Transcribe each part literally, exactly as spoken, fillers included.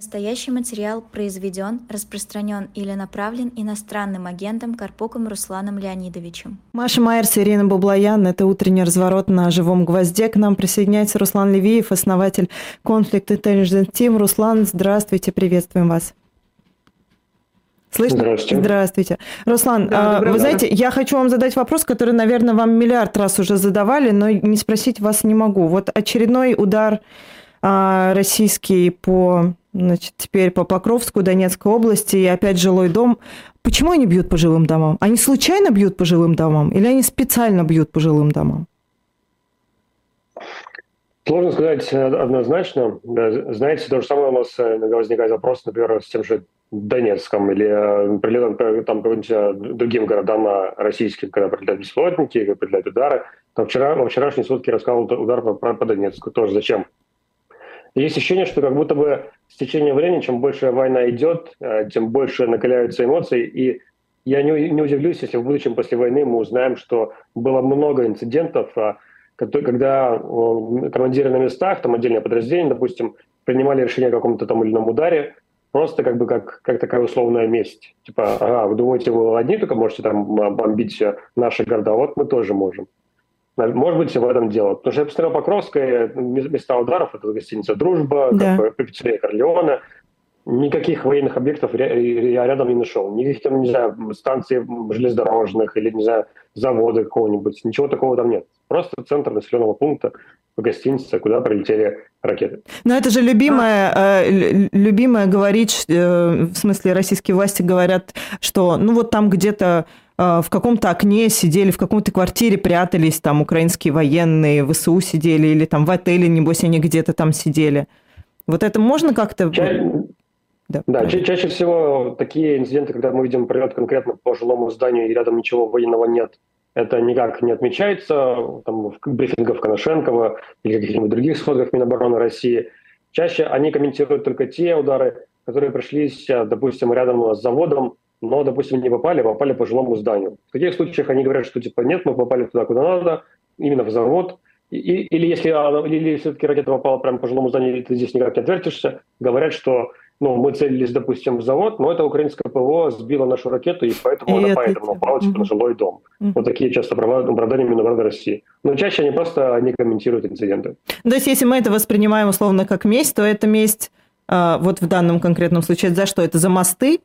Настоящий материал произведен, распространен или направлен иностранным агентом Карпуком Русланом Леонидовичем. Маша Майерс, Ирина Баблоян. Это «Утренний разворот» на «Живом гвозде». К нам присоединяется Руслан Левиев, основатель Conflict Intelligence Team. Руслан, здравствуйте, приветствуем вас. Слышно? Здравствуйте. Здравствуйте. Руслан, да, вы знаете, я хочу вам задать вопрос, который, наверное, вам миллиард раз уже задавали, но не спросить вас не могу. Вот очередной удар а, российский по... Значит, теперь по Покровску, Донецкой области, и опять жилой дом. Почему они бьют по жилым домам? Они случайно бьют по жилым домам или они специально бьют по жилым домам? Сложно сказать однозначно. Знаете, то же самое у нас иногда возникает вопрос, например, с тем же Донецком или прилетом там каким-нибудь другим городам российским, когда прилетают беспилотники, когда прилетают удары. Там вчера, во вчерашние сутки рассказывал удар по, по Донецку. Тоже зачем? Есть ощущение, что как будто бы с течением времени, чем больше война идет, тем больше накаляются эмоции. И я не, не удивлюсь, если в будущем после войны мы узнаем, что было много инцидентов, когда командиры на местах, там отдельное подразделение, допустим, принимали решение о каком-то там или ином ударе, просто как бы как, как такая условная месть. Типа, ага, вы думаете, вы одни только можете там бомбить наши города, вот мы тоже можем. Может быть, в этом дело. Потому что я посмотрел Покровское, места ударов, это гостиница «Дружба», да. Пиццерия «Корлеона». Никаких военных объектов я рядом не нашел. Никаких там, не знаю, станций железнодорожных или, не знаю, завода какого-нибудь. Ничего такого там нет. Просто центр населенного пункта, гостиница, куда прилетели ракеты. Но это же любимое, а. э, любимое говорить, э, в смысле российские власти говорят, что ну вот там где-то в каком-то окне сидели, в каком-то квартире прятались, там украинские военные, в ВСУ сидели, или там в отеле, небось, они где-то там сидели. Вот это можно как-то... Ча... Да, да ча- чаще всего такие инциденты, когда мы видим прилет конкретно по жилому зданию, и рядом ничего военного нет, это никак не отмечается, там, в брифингах Коношенкова или каких-нибудь других сходках Минобороны России. Чаще они комментируют только те удары, которые пришлись, допустим, рядом с заводом, но, допустим, не попали, а попали по жилому зданию. В таких случаях они говорят, что типа нет, мы попали туда, куда надо, именно в завод. И, или если или все-таки ракета попала прямо по жилому зданию, или ты здесь никак не отвертишься, говорят, что ну, мы целились, допустим, в завод, но это украинское ПВО сбило нашу ракету, и поэтому и она поэтому попала типа, на жилой дом. Mm-hmm. Вот такие часто оправдания Минобороны России. Но чаще они просто не комментируют инциденты. То есть если мы это воспринимаем условно как месть, то это месть вот в данном конкретном случае за что? Это за мосты?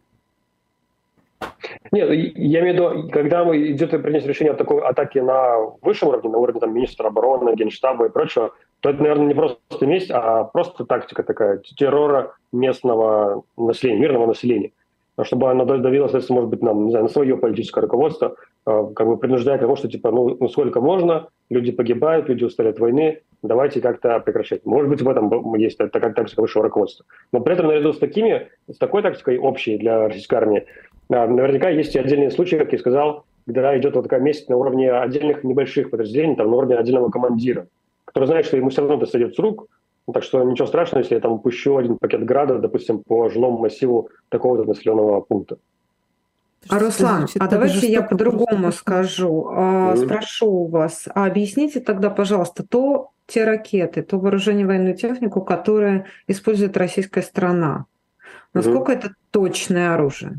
Нет, я имею в виду, когда мы идет принять решение о такой атаке на высшем уровне, на уровне там, министра обороны, генштаба и прочего, то это, наверное, не просто месть, а просто тактика такая террора местного населения, мирного населения. Чтобы оно давило, соответственно, может быть, нам, не знаю, на свое политическое руководство, как бы принуждая к тому, что типа, ну, ну сколько можно, люди погибают, люди устали от войны, давайте как-то прекращать. Может быть, в этом есть такая тактика высшего руководства. Но при этом наряду с такими, с такой тактикой общей для российской армии, наверняка есть и отдельные случаи, как я сказал, когда идет вот такая месть на уровне отдельных небольших подразделений, там, на уровне отдельного командира, который знает, что ему все равно это сойдет с рук, так что ничего страшного, если я там пущу один пакет града, допустим, по жилому массиву такого-то населенного пункта. А, Руслан, а давайте я по-другому скажу, mm-hmm. спрошу вас, а объясните тогда, пожалуйста, то те ракеты, то вооружение, военную технику, которые использует российская страна, насколько mm-hmm. это точное оружие?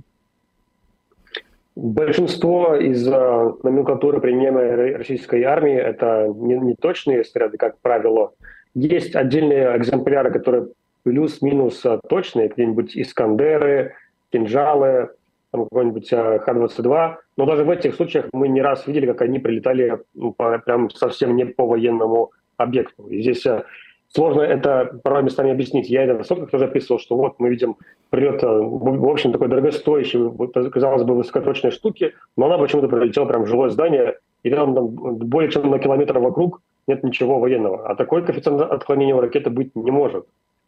Большинство из э, номенклатуры, применяемой российской армией, это не, не точные снаряды, как правило. Есть отдельные экземпляры, которые плюс-минус точные, какие-нибудь «Искандеры», «Кинжалы», там какой-нибудь Х двадцать два. Но даже в этих случаях мы не раз видели, как они прилетали ну, по, прям совсем не по военному объекту. И здесь э, сложно это порой местами объяснить. Я это в сроках тоже описывал, что вот мы видим прилет, в общем, такой дорогостоящей, казалось бы, высокоточной штуки, но она почему-то прилетела прямо в жилое здание, и там, там более чем на километр вокруг нет ничего военного. А такой коэффициент отклонения у ракеты быть не может.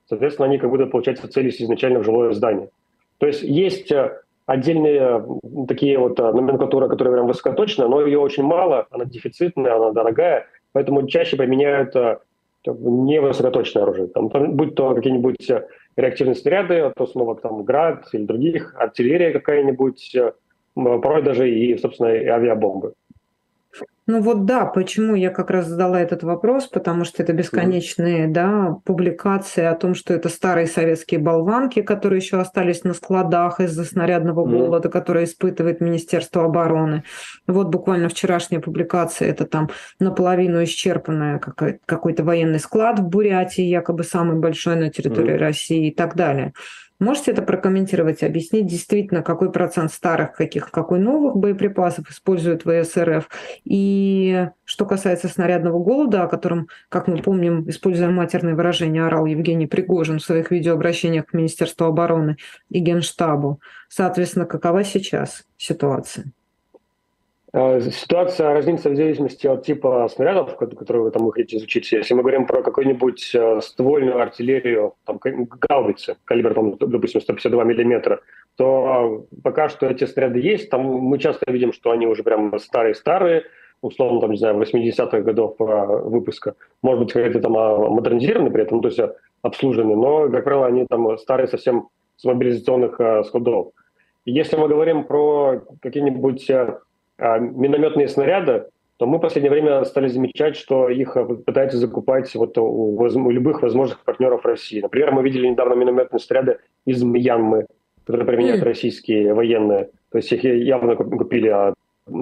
Соответственно, они как будто, получается, целились изначально в жилое здание. То есть есть отдельные такие вот номенклатуры, которые прям высокоточные, но ее очень мало, она дефицитная, она дорогая, поэтому чаще применяют... не высокоточное оружие. Там, там, будь то какие-нибудь реактивные снаряды, а то снова там град или других, артиллерия какая-нибудь, порой даже и, собственно, и авиабомбы. Ну вот да, почему я как раз задала этот вопрос, потому что это бесконечные да, публикации о том, что это старые советские болванки, которые еще остались на складах из-за снарядного голода, который испытывает Министерство обороны. Вот буквально вчерашняя публикация, это там наполовину исчерпанная какой-то военный склад в Бурятии, якобы самый большой на территории mm. России и так далее. Можете это прокомментировать, объяснить действительно, какой процент старых, каких, какой новых боеприпасов используют ВСРФ? И что касается снарядного голода, о котором, как мы помним, используя матерные выражения, орал Евгений Пригожин в своих видеообращениях к Министерству обороны и Генштабу. Соответственно, какова сейчас ситуация? Ситуация разнится в зависимости от типа снарядов, которые вы там хотите изучить. Если мы говорим про какую-нибудь ствольную артиллерию, там, гаубицы, калибр, там, допустим, сто пятьдесят два миллиметра, то пока что эти снаряды есть. Там мы часто видим, что они уже прям старые-старые, условно, там, не знаю, восьмидесятых годов выпуска. Может быть, какие-то там модернизированы при этом, то есть обслужены, но, как правило, они там старые совсем с мобилизационных складов. Если мы говорим про какие-нибудь минометные снаряды, то мы в последнее время стали замечать, что их пытаются закупать вот у, у любых возможных партнеров России. Например, мы видели недавно минометные снаряды из Мьянмы, которые применяют российские военные. То есть их явно купили а,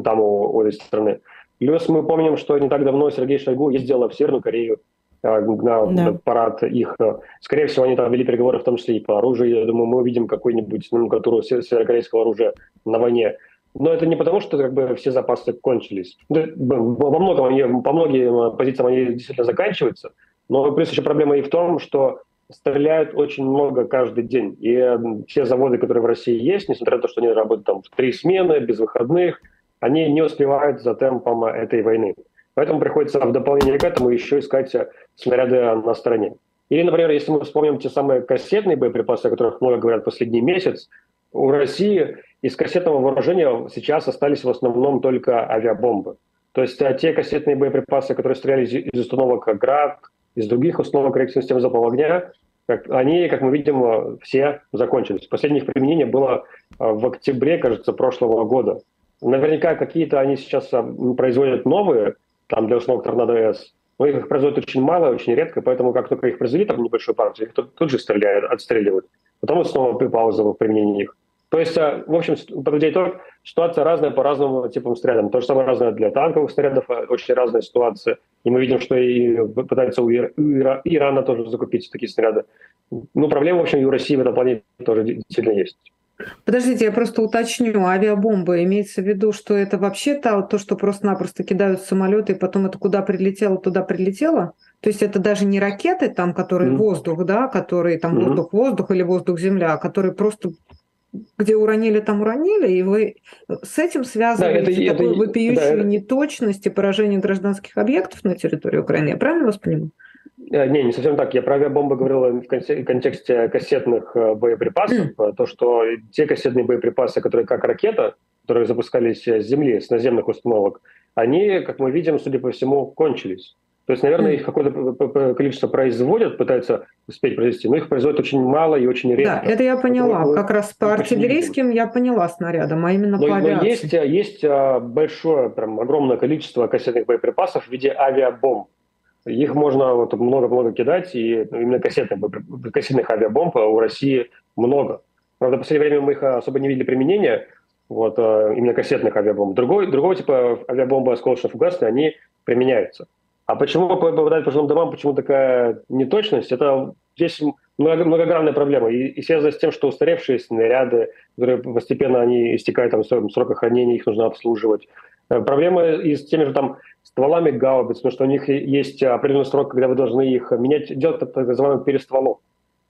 там у, у этой страны. Плюс мы помним, что не так давно Сергей Шойгу ездил в Северную Корею а, на да. парад их. Скорее всего, они там вели переговоры в том числе и по оружию. Я думаю, мы увидим какую-нибудь номенклатуру северокорейского оружия на войне. Но это не потому, что как бы, все запасы кончились. Во многом они, по многим позициям они действительно заканчиваются. Но плюс еще проблема и в том, что стреляют очень много каждый день. И все заводы, которые в России есть, несмотря на то, что они работают там в три смены, без выходных, они не успевают за темпом этой войны. Поэтому приходится в дополнение к этому еще искать снаряды на стороне. Или, например, если мы вспомним те самые кассетные боеприпасы, о которых много говорят последний месяц, у России из кассетного вооружения сейчас остались в основном только авиабомбы. То есть те кассетные боеприпасы, которые стреляли из установок «Град», из других установок реактивной системы залпового огня, они, как мы видим, все закончились. Последнее их применение было в октябре, кажется, прошлого года. Наверняка какие-то они сейчас производят новые, там для установок «Торнадо-С», но их производят очень мало, очень редко, поэтому как только их произвели, там небольшую партию, их тут же стреляют, отстреливают. Потом снова пауза в применении их. То есть, в общем, подводя итог, ситуация разная по разным типам снарядов. То же самое разное для танковых снарядов, очень разная ситуация. И мы видим, что и пытаются у Ирана тоже закупить такие снаряды. Ну, проблема, в общем, и у России в этом плане тоже действительно есть. Подождите, я просто уточню. Авиабомба, имеется в виду, что это вообще-то то, что просто-напросто кидают самолеты, и потом это куда прилетело, туда прилетело? То есть это даже не ракеты, там, которые mm-hmm. воздух, да, которые там mm-hmm. воздух-воздух или воздух-земля, а которые просто где уронили, там уронили, и вы с этим связываете да, это, такую это, вопиющую да, неточность и поражение гражданских объектов на территории Украины. Я правильно вас понимаю? Не, не совсем так. Я про авиабомбы говорил в контексте кассетных боеприпасов. Mm. То, что те кассетные боеприпасы, которые как ракета, которые запускались с земли, с наземных установок, они, как мы видим, судя по всему, кончились. То есть, наверное, их какое-то количество производят, пытаются успеть произвести, но их производят очень мало и очень редко. Да, это я поняла. Поэтому как раз по артиллерийским я поняла снарядам, а именно но, по авиации. Но есть, есть большое, прям огромное количество кассетных боеприпасов в виде авиабомб. Их можно вот много-много кидать, и именно кассетных, кассетных авиабомб у России много. Правда, в последнее время мы их особо не видели применения, вот, именно кассетных авиабомб. Другой, другого типа авиабомбы осколочно-фугасные, они применяются. А почему попадают по жилым домам, почему такая неточность? Это здесь многогранная проблема. И, и связано с тем, что устаревшие снаряды, которые постепенно они истекают там, срока хранения, их нужно обслуживать. Проблема и с теми же там стволами гаубиц, потому что у них есть определенный срок, когда вы должны их менять, делать так называемый перестволов.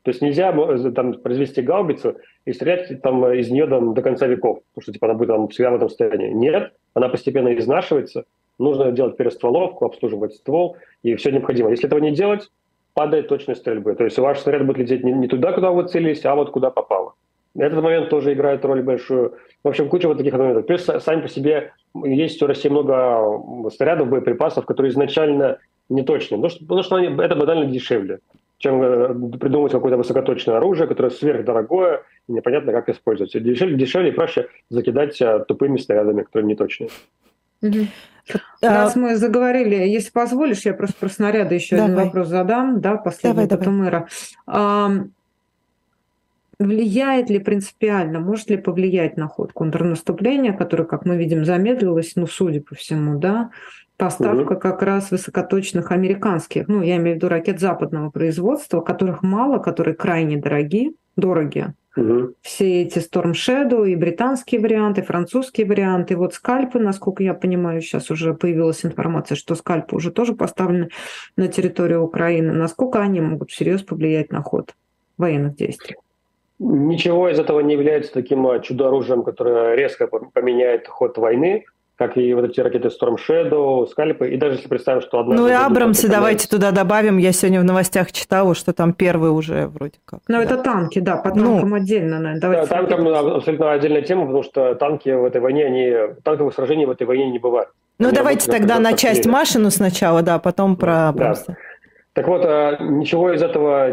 То есть нельзя там, произвести гаубицу и стрелять там, из нее там, до конца веков, потому что типа, она будет там, всегда в этом состоянии. Нет, она постепенно изнашивается. Нужно делать перестволовку, обслуживать ствол, и все необходимо. Если этого не делать, падает точность стрельбы. То есть ваш снаряд будет лететь не туда, куда вы целились, а вот куда попало. Этот момент тоже играет роль большую. В общем, куча вот таких моментов. Плюс сами по себе есть у России много снарядов, боеприпасов, которые изначально неточны. Потому что, потому что они, это банально дешевле, чем придумывать какое-то высокоточное оружие, которое сверхдорогое, и непонятно, как использовать. Дешевле, дешевле и проще закидать тупыми снарядами, которые неточные. Раз мы заговорили, если позволишь, я просто про снаряды еще давай. один вопрос задам, да, последний, давай, потом Ира. А, влияет ли принципиально, может ли повлиять на ход контрнаступления, которое, как мы видим, замедлилось, ну, судя по всему, да, поставка угу. как раз высокоточных американских, ну, я имею в виду ракет западного производства, которых мало, которые крайне дорогие, дорогие. Угу. Все эти Storm Shadow, и британские варианты, и французские варианты, и вот скальпы, насколько я понимаю, сейчас уже появилась информация, что скальпы уже тоже поставлены на территорию Украины. Насколько они могут всерьез повлиять на ход военных действий? Ничего из этого не является таким чудо-оружием, которое резко поменяет ход войны, как и вот эти ракеты Storm Shadow, скальпы, и даже если представим, что одна... Ну и Абрамсы давайте туда добавим, я сегодня в новостях читала, что там первые уже вроде как. Ну да. это танки, да, по танкам ну, отдельно, наверное. Давайте да, танкам ну, абсолютно отдельная тема, потому что танки в этой войне, они... танковых сражений в этой войне не бывает. Ну Они давайте могут, тогда на часть стреляют. Машину сначала, да, потом про Абрамсы. Да. Так вот, ничего из этого,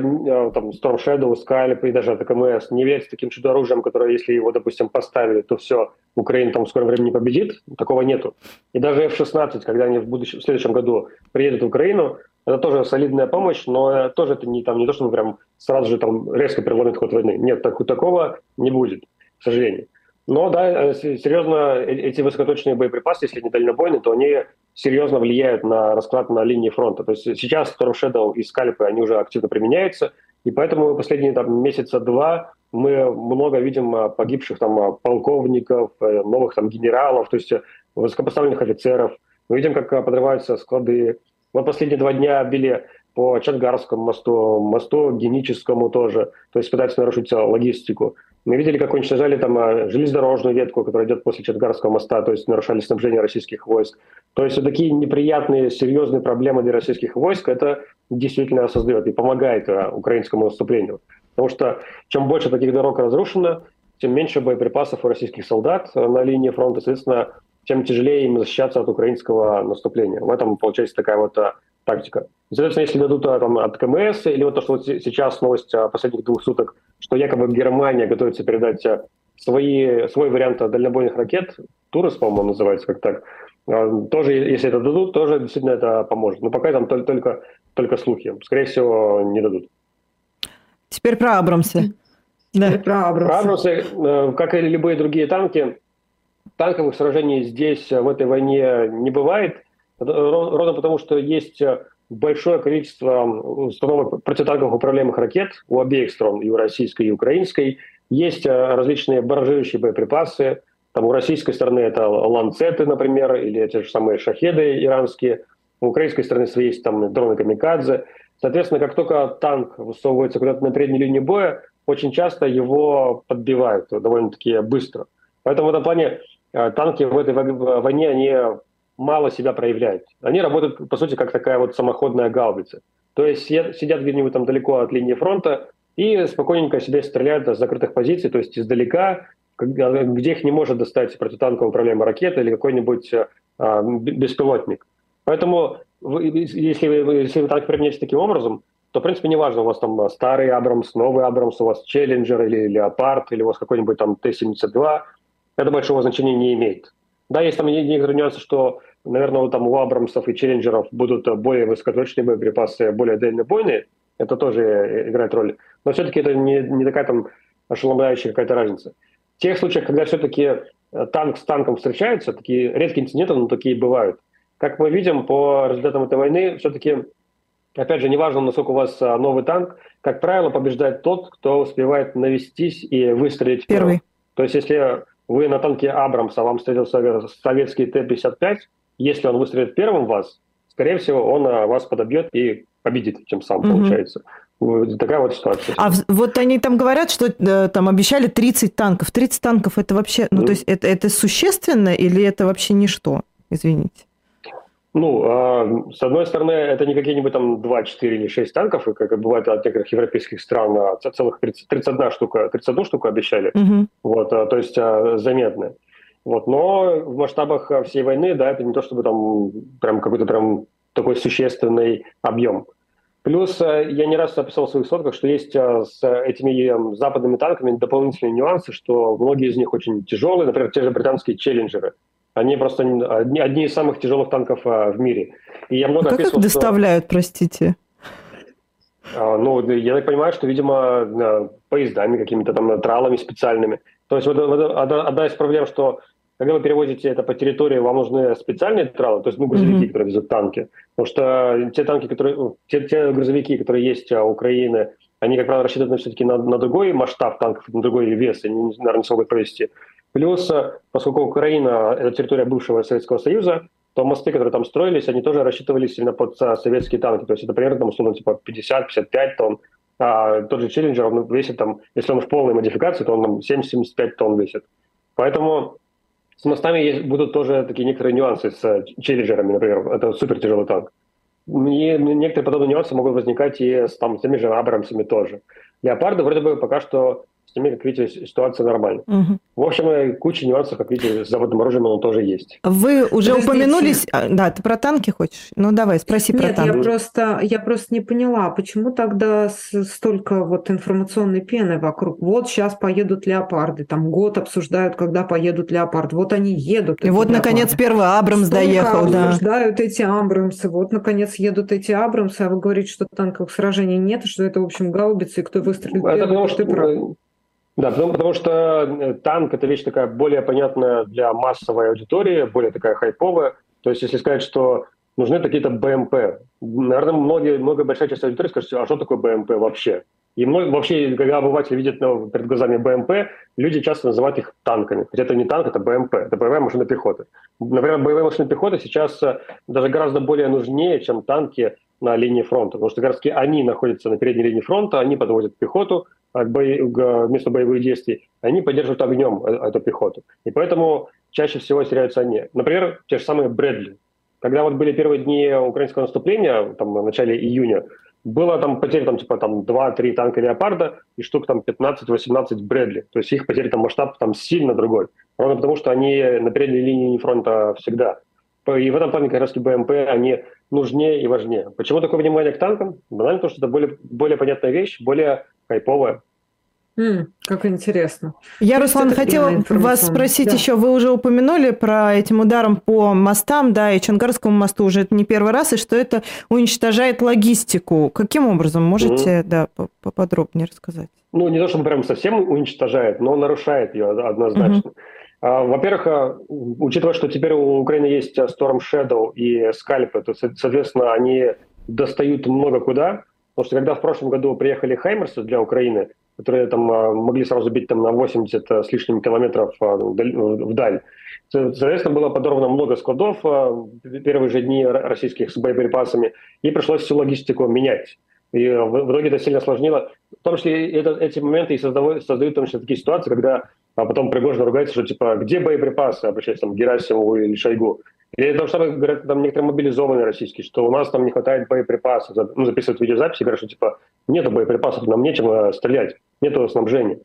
там, Storm Shadow, Скальп и даже ТКМС не является таким чудо-оружием, которое, если его, допустим, поставили, то все, Украина там в скором времени победит. Такого нету. И даже эф шестнадцать, когда они в, будущем, в следующем году приедут в Украину, это тоже солидная помощь, но тоже это не, там, не то, что прям сразу же там резко переломит ход войны. Нет, так, такого не будет, к сожалению. Но, да, серьезно, эти высокоточные боеприпасы, если они дальнобойные, то они серьезно влияют на расклад на линии фронта. То есть сейчас Storm Shadow и скальпы, они уже активно применяются, и поэтому последние там, месяца два мы много видим погибших там, полковников, новых там, генералов, то есть высокопоставленных офицеров. Мы видим, как подрываются склады. Мы последние два дня били по Чангарскому мосту, мосту Геническому тоже, то есть пытаются нарушить логистику. Мы видели, как уничтожали там железнодорожную ветку, которая идет после Чангарского моста, то есть нарушали снабжение российских войск. То есть такие неприятные, серьезные проблемы для российских войск, это действительно создает и помогает украинскому наступлению. Потому что чем больше таких дорог разрушено, тем меньше боеприпасов у российских солдат на линии фронта, соответственно, тем тяжелее им защищаться от украинского наступления. В этом получается такая вот тактика. Соответственно, если дадут там, от КМС, или вот то, что вот сейчас новость последних двух суток, что якобы Германия готовится передать свои, свой вариант дальнобойных ракет, Турес, по-моему, называется как так, тоже, если это дадут, тоже действительно это поможет. Но пока там только, только, только слухи. Скорее всего, не дадут. Теперь про Абрамсы. Да. Про Абрамсы, как и любые другие танки, танковых сражений здесь, в этой войне, не бывает. Ровно потому, что есть большое количество установок противотанковых управляемых ракет у обеих сторон, и у российской, и украинской. Есть различные барражирующие боеприпасы. Там у российской стороны это ланцеты, например, или те же самые шахеды иранские. У украинской стороны свои есть там дроны камикадзе. Соответственно, как только танк высовывается куда-то на переднюю линию боя, очень часто его подбивают довольно-таки быстро. Поэтому в этом плане танки в этой войне, они мало себя проявляют. Они работают, по сути, как такая вот самоходная гаубица. То есть сидят где-нибудь там далеко от линии фронта и спокойненько себе стреляют с закрытых позиций, то есть издалека, где их не может достать противотанковая управляемая ракета или какой-нибудь а, беспилотник. Поэтому, если вы, если вы так применяете таким образом, то, в принципе, неважно, у вас там старый Абрамс, новый Абрамс, у вас Челленджер или Леопард, или у вас какой-нибудь там Т семьдесят два, это большого значения не имеет. Да, есть там некоторые нюансы, что, наверное, там у Абрамсов и Челленджеров будут более высокоточные боеприпасы, более дальнобойные, это тоже играет роль. Но все-таки это не, не такая там ошеломляющая какая-то разница. В тех случаях, когда все-таки танк с танком встречаются, такие редкие инциденты, но такие бывают. Как мы видим, по результатам этой войны, все-таки, опять же, неважно, насколько у вас новый танк, как правило, побеждает тот, кто успевает навестись и выстрелить первый. То есть, если вы на танке Абрамса, вам встретился советский Т пятьдесят пять, если он выстрелит первым вас, скорее всего, он вас подобьет и победит, тем самым mm-hmm. получается. Такая вот ситуация. А вот они там говорят, что там обещали тридцать танков. тридцать танков это вообще, ну mm-hmm. то есть это, это существенно или это вообще ничто? Извините. Ну, э, с одной стороны, это не какие-нибудь там два, четыре или шесть танков, как бывает от некоторых европейских стран, а целых тридцать одну штуку обещали, mm-hmm. вот, то есть заметно. Вот, но в масштабах всей войны, да, это не то чтобы там прям какой-то прям такой существенный объем. Плюс я не раз описал в своих сотках, что есть с этими западными танками дополнительные нюансы, что многие из них очень тяжелые, например, те же британские челленджеры. Они просто одни, одни из самых тяжелых танков а, в мире. И я много а описывал, как их доставляют, что... простите? А, ну, я так понимаю, что, видимо, поездами какими-то там, тралами специальными. То есть вот, вот, одна из проблем, что когда вы перевозите это по территории, вам нужны специальные тралы, то есть ну, грузовики, mm-hmm. которые везут танки. Потому что те танки, которые, те, те грузовики, которые есть у Украины, они, как правило, рассчитаны все-таки на, на другой масштаб танков, на другой вес, они, наверное, не смогут провести. Плюс, поскольку Украина – это территория бывшего Советского Союза, то мосты, которые там строились, они тоже рассчитывались именно под советские танки. То есть это примерно, там, условно, типа пятьдесят-пятьдесят пять тонн. А тот же Челленджер, он весит там, если он в полной модификации, то он там семьдесят-семьдесят пять тонн весит. Поэтому с мостами есть, будут тоже такие некоторые нюансы с Челленджерами, например. Это супертяжелый танк. И некоторые подобные нюансы могут возникать и с, там, с теми же Абрамсами тоже. Леопарды вроде бы пока что... С ними, как видите, ситуация нормальная. Угу. В общем, куча нюансов, как видите, с заводным оружием оно тоже есть. Вы уже Различные. упомянулись... Да, ты про танки хочешь? Ну, давай, спроси Нет, про танки. Нет, я просто, я просто не поняла, почему тогда столько вот информационной пены вокруг? Вот сейчас поедут леопарды, там год обсуждают, когда поедут леопарды. Вот они едут. И вот, леопарды. Наконец, первый Абрамс столько доехал. Да. обсуждают эти Абрамсы. Вот, наконец, едут эти Абрамсы, а вы говорите, что танковых сражений нет, что это, в общем, гаубицы, и кто выстрелит это первый, может, ты прав. Да, потому, потому что танк – это вещь такая более понятная для массовой аудитории, более такая хайповая. То есть, если сказать, что нужны какие-то БМП, наверное, многие, много большая часть аудитории скажет, а что такое БМП вообще? И много, вообще, когда обыватели видят ну, перед глазами БМП, люди часто называют их танками. Хотя это не танк, это БМП, это боевая машина пехоты. Например, боевая машина пехоты сейчас даже гораздо более нужнее, чем танки на линии фронта. Потому что как раз они находятся на передней линии фронта, они подводят пехоту, вместо боевых действий, они поддерживают огнем эту пехоту. И поэтому чаще всего теряются они. Например, те же самые Брэдли. Когда вот были первые дни украинского наступления, там, в начале июня, было там потерь там, типа, там, два-три танка «Леопарда» и штук там, пятнадцать-восемнадцать Брэдли. То есть их потери там, масштаб там, сильно другой. Ровно потому, что они на передней линии фронта всегда. И в этом плане как раз БМП, они нужнее и важнее. Почему такое внимание к танкам? Банально, потому что это более, более понятная вещь, более хайповая. Mm, как интересно. Я, есть Руслан, хотела вас спросить да. еще, вы уже упомянули про этим ударом по мостам, да, и Чонгарскому мосту уже это не первый раз, и что это уничтожает логистику. Каким образом? Можете mm-hmm. да, поподробнее рассказать? Ну, не то, чтобы прям совсем уничтожает, но нарушает ее однозначно. Mm-hmm. Во-первых, учитывая, что теперь у Украины есть Storm Shadow и скальпы, то, соответственно, они достают много куда. Потому что когда в прошлом году приехали «Хаймерсы» для Украины, которые там могли сразу бить там, на восемьдесят с лишним километров вдаль, соответственно, было подорвано много складов в первые же дни российских с боеприпасами, и пришлось всю логистику менять. И в итоге это сильно осложнило. В том числе это, эти моменты и создают, создают в том числе, такие ситуации, когда а потом Пригожин ругается, что типа где боеприпасы, обращаясь там, к Герасимову или Шойгу. Или там, что говорят, там некоторые мобилизованные российские, что у нас там не хватает боеприпасов. Ну, записывают видеозаписи и говорят, что типа нету боеприпасов, нам нечем стрелять, нету снабжения.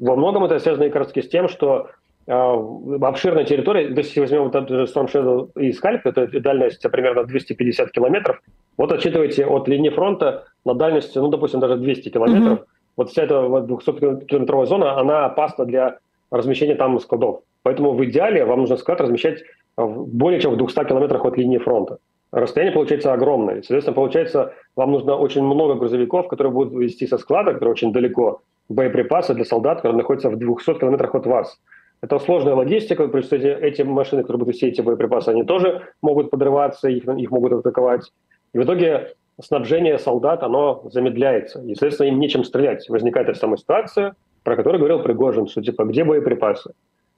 Во многом это связано и как раз с тем, что э, обширная территория, если возьмем вот этот Storm Shadow и Скальп, это дальность примерно двести пятьдесят километров, вот отсчитывайте от линии фронта на дальность, ну, допустим, даже двести километров, mm-hmm. вот вся эта двухсоткилометровая зона, она опасна для размещения там складов. Поэтому в идеале вам нужно склад размещать более чем в двухстах километрах от линии фронта. Расстояние получается огромное. Соответственно, получается, вам нужно очень много грузовиков, которые будут везти со склада, которые очень далеко, боеприпасы для солдат, которые находятся в двухстах километрах от вас. Это сложная логистика, плюс эти, эти машины, которые будут вести эти боеприпасы, они тоже могут подрываться, их, их могут атаковать. И в итоге снабжение солдат, оно замедляется. И, соответственно, им нечем стрелять. Возникает та самая ситуация, про которую говорил Пригожин, что типа где боеприпасы.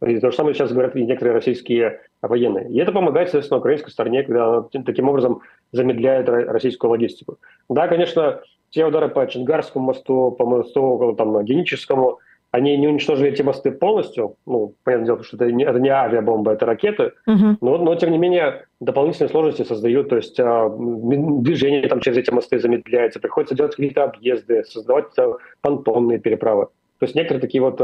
И то же самое сейчас говорят и некоторые российские военные. И это помогает, соответственно, украинской стороне, когда она таким образом замедляет российскую логистику. Да, конечно, те удары по Чонгарскому мосту, по мосту около там, Геническому, они не уничтожили эти мосты полностью. Ну, понятное дело, что это не, это не авиабомба, это ракеты. Uh-huh. Но, но, тем не менее, дополнительные сложности создают. То есть движение там, через эти мосты замедляется. Приходится делать какие-то объезды, создавать там, понтонные переправы. То есть некоторые такие вот...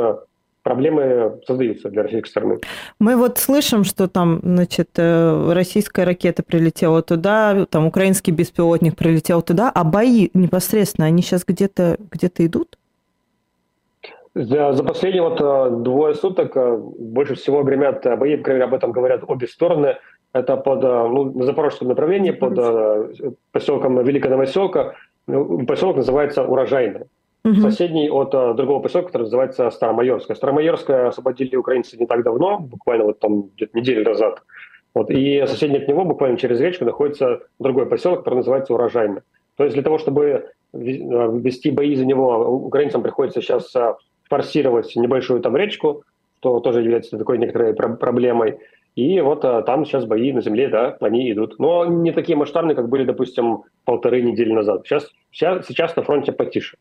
проблемы создаются для российской стороны. Мы вот слышим, что там, значит, российская ракета прилетела туда, там украинский беспилотник прилетел туда, а бои непосредственно, они сейчас где-то, где-то идут? За, за последние вот двое суток больше всего гремят бои, об этом говорят обе стороны. Это под, ну, на запорожском направлении, под поселком Великая Новоселка. Поселок называется Урожайный. Угу. Соседний от другого поселка, который называется Старомайорская. Старомайорская освободили украинцы не так давно, буквально вот там где-то неделю назад. Вот. И соседний от него, буквально через речку, находится другой поселок, который называется Урожайный. То есть для того, чтобы вести бои за него, украинцам приходится сейчас форсировать небольшую там речку, что тоже является такой некоторой проблемой. И вот там сейчас бои на земле, да, они идут. Но не такие масштабные, как были, допустим, полторы недели назад. Сейчас, сейчас, сейчас на фронте потише.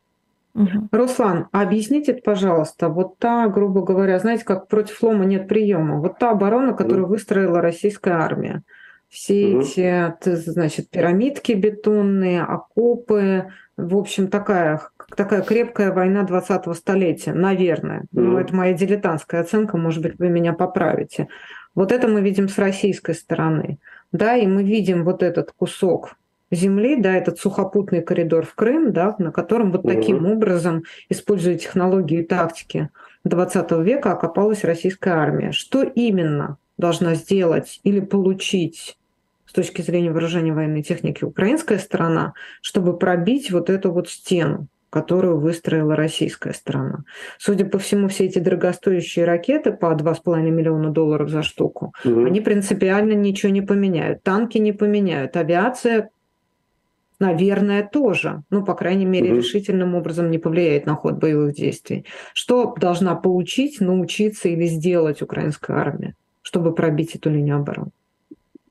Угу. Руслан, объясните, пожалуйста, вот та, грубо говоря, знаете, как против лома нет приема, вот та оборона, которую mm. выстроила российская армия. Все mm-hmm. эти, значит, пирамидки бетонные, окопы, в общем, такая, такая крепкая война двадцатого столетия, наверное. Mm-hmm. Ну, это моя дилетантская оценка, может быть, вы меня поправите. Вот это мы видим с российской стороны, да, и мы видим вот этот кусок земли, да, этот сухопутный коридор в Крым, да, на котором вот mm-hmm. таким образом, используя технологии и тактики двадцатого века, окопалась российская армия. Что именно должна сделать или получить с точки зрения вооружения военной техники украинская сторона, чтобы пробить вот эту вот стену, которую выстроила российская сторона? Судя по всему, все эти дорогостоящие ракеты по два с половиной миллиона долларов за штуку, угу. они принципиально ничего не поменяют. Танки не поменяют, авиация, наверное, тоже, ну, по крайней мере, угу. решительным образом не повлияет на ход боевых действий. Что должна получить, научиться или сделать украинская армия, чтобы пробить эту линию обороны?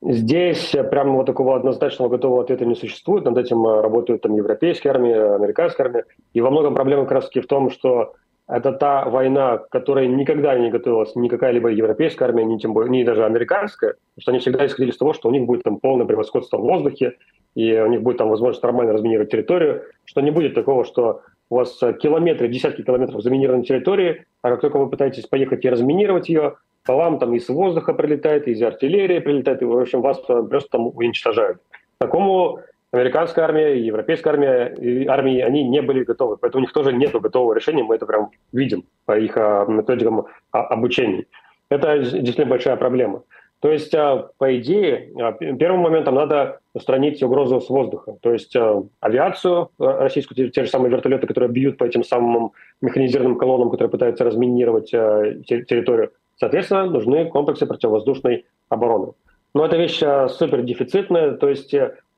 Здесь прямо вот такого однозначного готового ответа не существует. Над этим работают там европейские армии, американские армии. И во многом проблема как раз таки в том, что это та война, к которой никогда не готовилась ни какая-либо европейская армия, ни, тем более, ни даже американская, потому что они всегда исходили из того, что у них будет там полное превосходство в воздухе, и у них будет там возможность нормально разминировать территорию, что не будет такого, что у вас километры, десятки километров заминированной территории, а как только вы пытаетесь поехать и разминировать ее, по вам там из воздуха прилетает, из артиллерии прилетает, и, в общем, вас просто там уничтожают. Такому американская армия, европейская армия, и армии, они не были готовы. Поэтому у них тоже нет готового решения, мы это прям видим по их методикам обучения. Это действительно большая проблема. То есть, по идее, первым моментом надо устранить угрозу с воздуха. То есть авиацию российскую, те же самые вертолеты, которые бьют по этим самым механизированным колоннам, которые пытаются разминировать территорию. Соответственно, нужны комплексы противовоздушной обороны. Но эта вещь супер дефицитная, то есть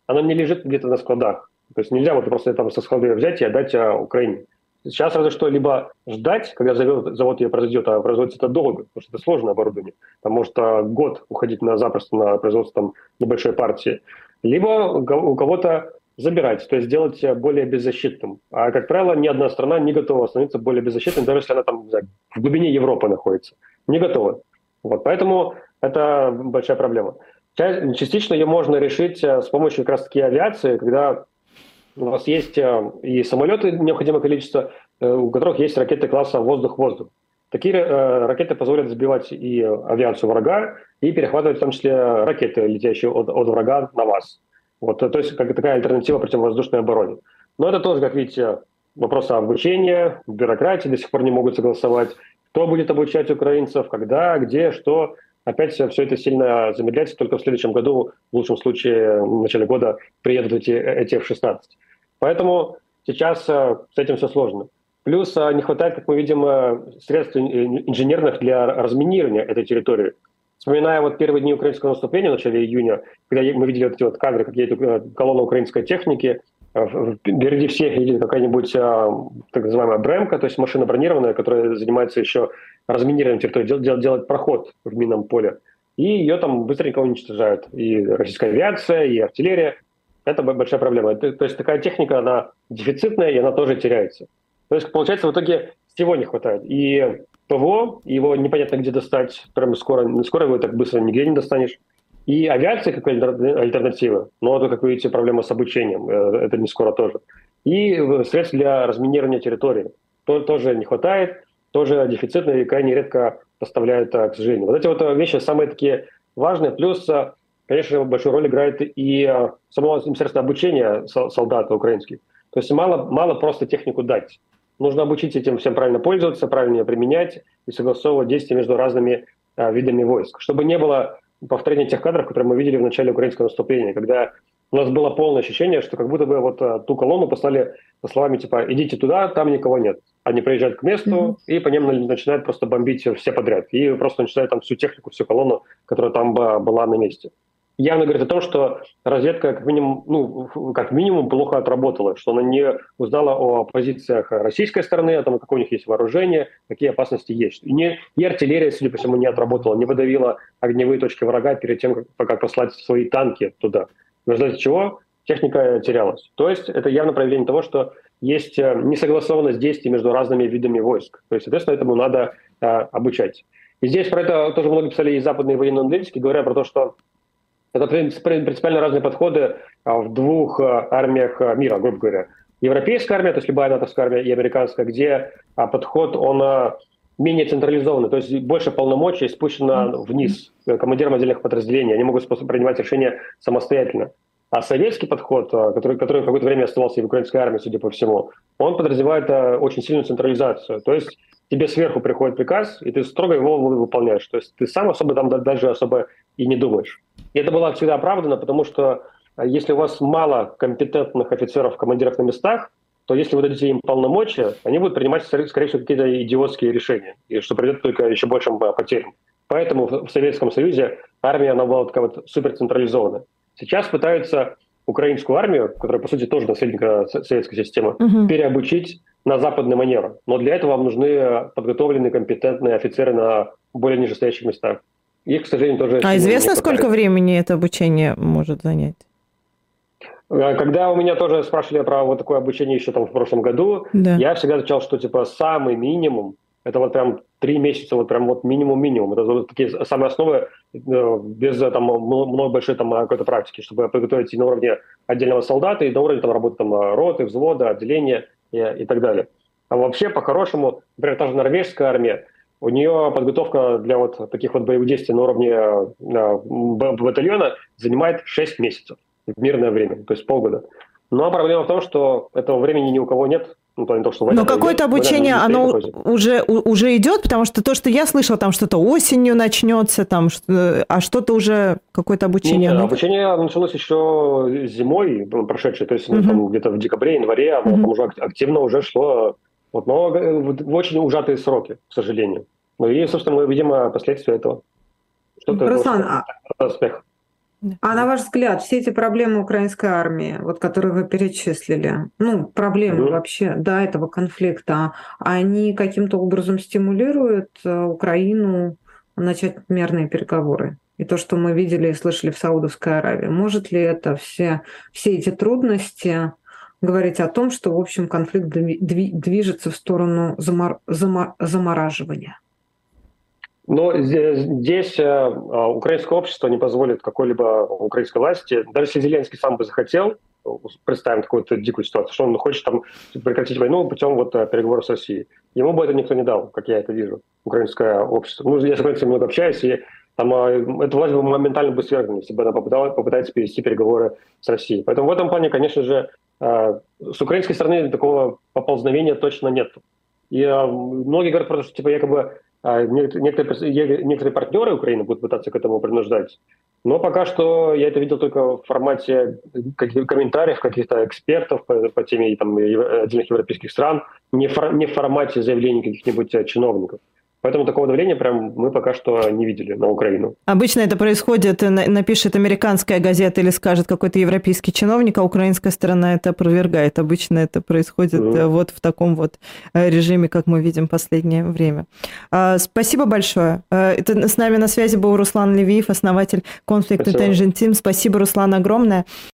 она не лежит где-то на складах. То есть нельзя вот просто там со склада взять и отдать Украине. Сейчас разве что либо ждать, когда завод, завод ее произойдет, а производится это долго, потому что это сложное оборудование. Там может год уходить на запросто на производство там небольшой партии. Либо у кого-то забирать, то есть делать более беззащитным. А, как правило, ни одна страна не готова становиться более беззащитной, даже если она там, не знаю, в глубине Европы находится. Не готова. Вот, поэтому это большая проблема. Частично ее можно решить с помощью как раз-таки авиации, когда у вас есть и самолеты необходимое количество, у которых есть ракеты класса воздух-воздух. Такие э, ракеты позволят сбивать и авиацию врага, и перехватывать в том числе ракеты, летящие от, от врага на вас. Вот, то есть как такая альтернатива противовоздушной обороне. Но это тоже, как видите, вопрос обучения, бюрократии до сих пор не могут согласовать. Кто будет обучать украинцев, когда, где, что. Опять все это сильно замедляется, только в следующем году, в лучшем случае, в начале года приедут эти, эти эф шестнадцать. Поэтому сейчас с этим все сложно. Плюс не хватает, как мы видим, средств инженерных для разминирования этой территории. Вспоминая вот первые дни украинского наступления в начале июня, когда мы видели вот эти вот кадры, как едет колонна украинской техники, впереди всех едет какая-нибудь так называемая бремка, то есть машина бронированная, которая занимается еще разминированием территории, делает, делает проход в минном поле. И ее там быстренько уничтожают. И российская авиация, и артиллерия. Это большая проблема. То есть такая техника, она дефицитная, и она тоже теряется. То есть получается, в итоге всего не хватает. И ПВО, его непонятно где достать, прямо скоро, скоро его так быстро нигде не достанешь. И авиация как альтернатива, но это, как вы видите, проблема с обучением, это не скоро тоже. И средств для разминирования территории тоже не хватает, тоже дефицитно и крайне редко поставляют, к сожалению. Вот эти вот вещи самые такие важные, плюс, конечно, большую роль играет и само, естественно, обучение солдат украинских. То есть мало, мало просто технику дать. нужно обучить этим всем правильно пользоваться, правильно ее применять и согласовывать действия между разными а, видами войск, чтобы не было повторения тех кадров, которые мы видели в начале украинского наступления, когда у нас было полное ощущение, что как будто бы вот а, ту колонну послали со словами типа «идите туда, там никого нет». Они приезжают к месту mm-hmm. и по ним начинают просто бомбить все подряд. И просто начинают там всю технику, всю колонну, которая там была на месте. Явно говорит о том, что разведка как минимум, ну, как минимум плохо отработала, что она не узнала о позициях российской стороны, о том, какое у них есть вооружение, какие опасности есть. И, не, и артиллерия, судя по всему, не отработала, не выдавила огневые точки врага перед тем, как, как послать свои танки туда. В результате чего техника терялась. То есть это явно проявление того, что есть несогласованность действий между разными видами войск. То есть, соответственно, этому надо э, обучать. И здесь про это тоже много писали и западные военные аналитики, говоря про то, что это принципиально разные подходы в двух армиях мира, грубо говоря. Европейская армия, то есть любая натовская армия, и американская, где подход, он менее централизованный, то есть больше полномочий спущено вниз, командирам отдельных подразделений. Они могут принимать решения самостоятельно. А советский подход, который, который какое-то время оставался и в украинской армии, судя по всему, он подразумевает очень сильную централизацию. То есть тебе сверху приходит приказ, и ты строго его выполняешь. То есть ты сам особо там даже особо и не думаешь. И это было всегда оправдано, потому что если у вас мало компетентных офицеров, командиров на местах, то если вы дадите им полномочия, они будут принимать, скорее всего, какие-то идиотские решения, и что приведет только еще большим потерям. Поэтому в Советском Союзе армия, она была такая вот суперцентрализованная. Сейчас пытаются украинскую армию, которая, по сути, тоже наследника советской системы, угу. переобучить на западные манеры. Но для этого вам нужны подготовленные, компетентные офицеры на более нижестоящих местах. Их, к сожалению, тоже... А известно, сколько времени это обучение может занять? Когда у меня тоже спрашивали про вот такое обучение еще там в прошлом году, да. я всегда отвечал, что типа самый минимум, это вот прям три месяца, вот прям вот минимум-минимум. Это вот такие самые основы, без там много большой там какой-то практики, чтобы подготовить и на уровне отдельного солдата, и на уровне там работы там роты, взвода, отделения и, и так далее. А вообще, по-хорошему, например, та же норвежская армия, у нее подготовка для вот таких вот боевых действий на уровне батальона занимает шесть месяцев в мирное время, то есть полгода. Но проблема в том, что этого времени ни у кого нет. Ну, то, что война, но какое-то обучение, война, оно уже, уже идет, потому что то, что я слышал, там что-то осенью начнется, там, а что-то уже, какое-то обучение... Нет, ну... обучение началось еще зимой прошедшей, то есть uh-huh. там, где-то в декабре, январе, оно uh-huh. там уже активно уже шло, вот, но в очень ужатые сроки, к сожалению. Ну и, собственно, мы видим последствия этого. Что-то Руслан, было, а... успех. А на ваш взгляд, все эти проблемы украинской армии, вот, которые вы перечислили, ну, проблемы mm-hmm. вообще до этого конфликта, они каким-то образом стимулируют Украину начать мирные переговоры? И то, что мы видели и слышали в Саудовской Аравии, может ли это все, все эти трудности говорить о том, что, в общем, конфликт движется в сторону замор... замор... замораживания? Но здесь э, украинское общество не позволит какой-либо украинской власти, даже если Зеленский сам бы захотел, представим какую-то дикую ситуацию, что он хочет там прекратить войну путем вот, переговоров с Россией. Ему бы это никто не дал, как я это вижу, украинское общество. Ну, я с украинцами много общаюсь, и там, э, эта власть бы моментально бы свергнула, если бы она попыталась перевести переговоры с Россией. Поэтому в этом плане, конечно же, э, с украинской стороны такого поползновения точно нет. И э, многие говорят про то, что типа, якобы Некоторые, некоторые партнеры Украины будут пытаться к этому принуждать, но пока что я это видел только в формате комментариев каких-то экспертов по, по теме там, отдельных европейских стран, не, фор, не в формате заявлений каких-нибудь чиновников. Поэтому такого давления прям мы пока что не видели на Украину. Обычно это происходит, напишет американская газета или скажет какой-то европейский чиновник, а украинская сторона это опровергает. Обычно это происходит mm-hmm. вот в таком вот режиме, как мы видим в последнее время. Спасибо большое. Это с нами на связи был Руслан Левиев, основатель Conflict Intelligence Team. Спасибо, Руслан, огромное.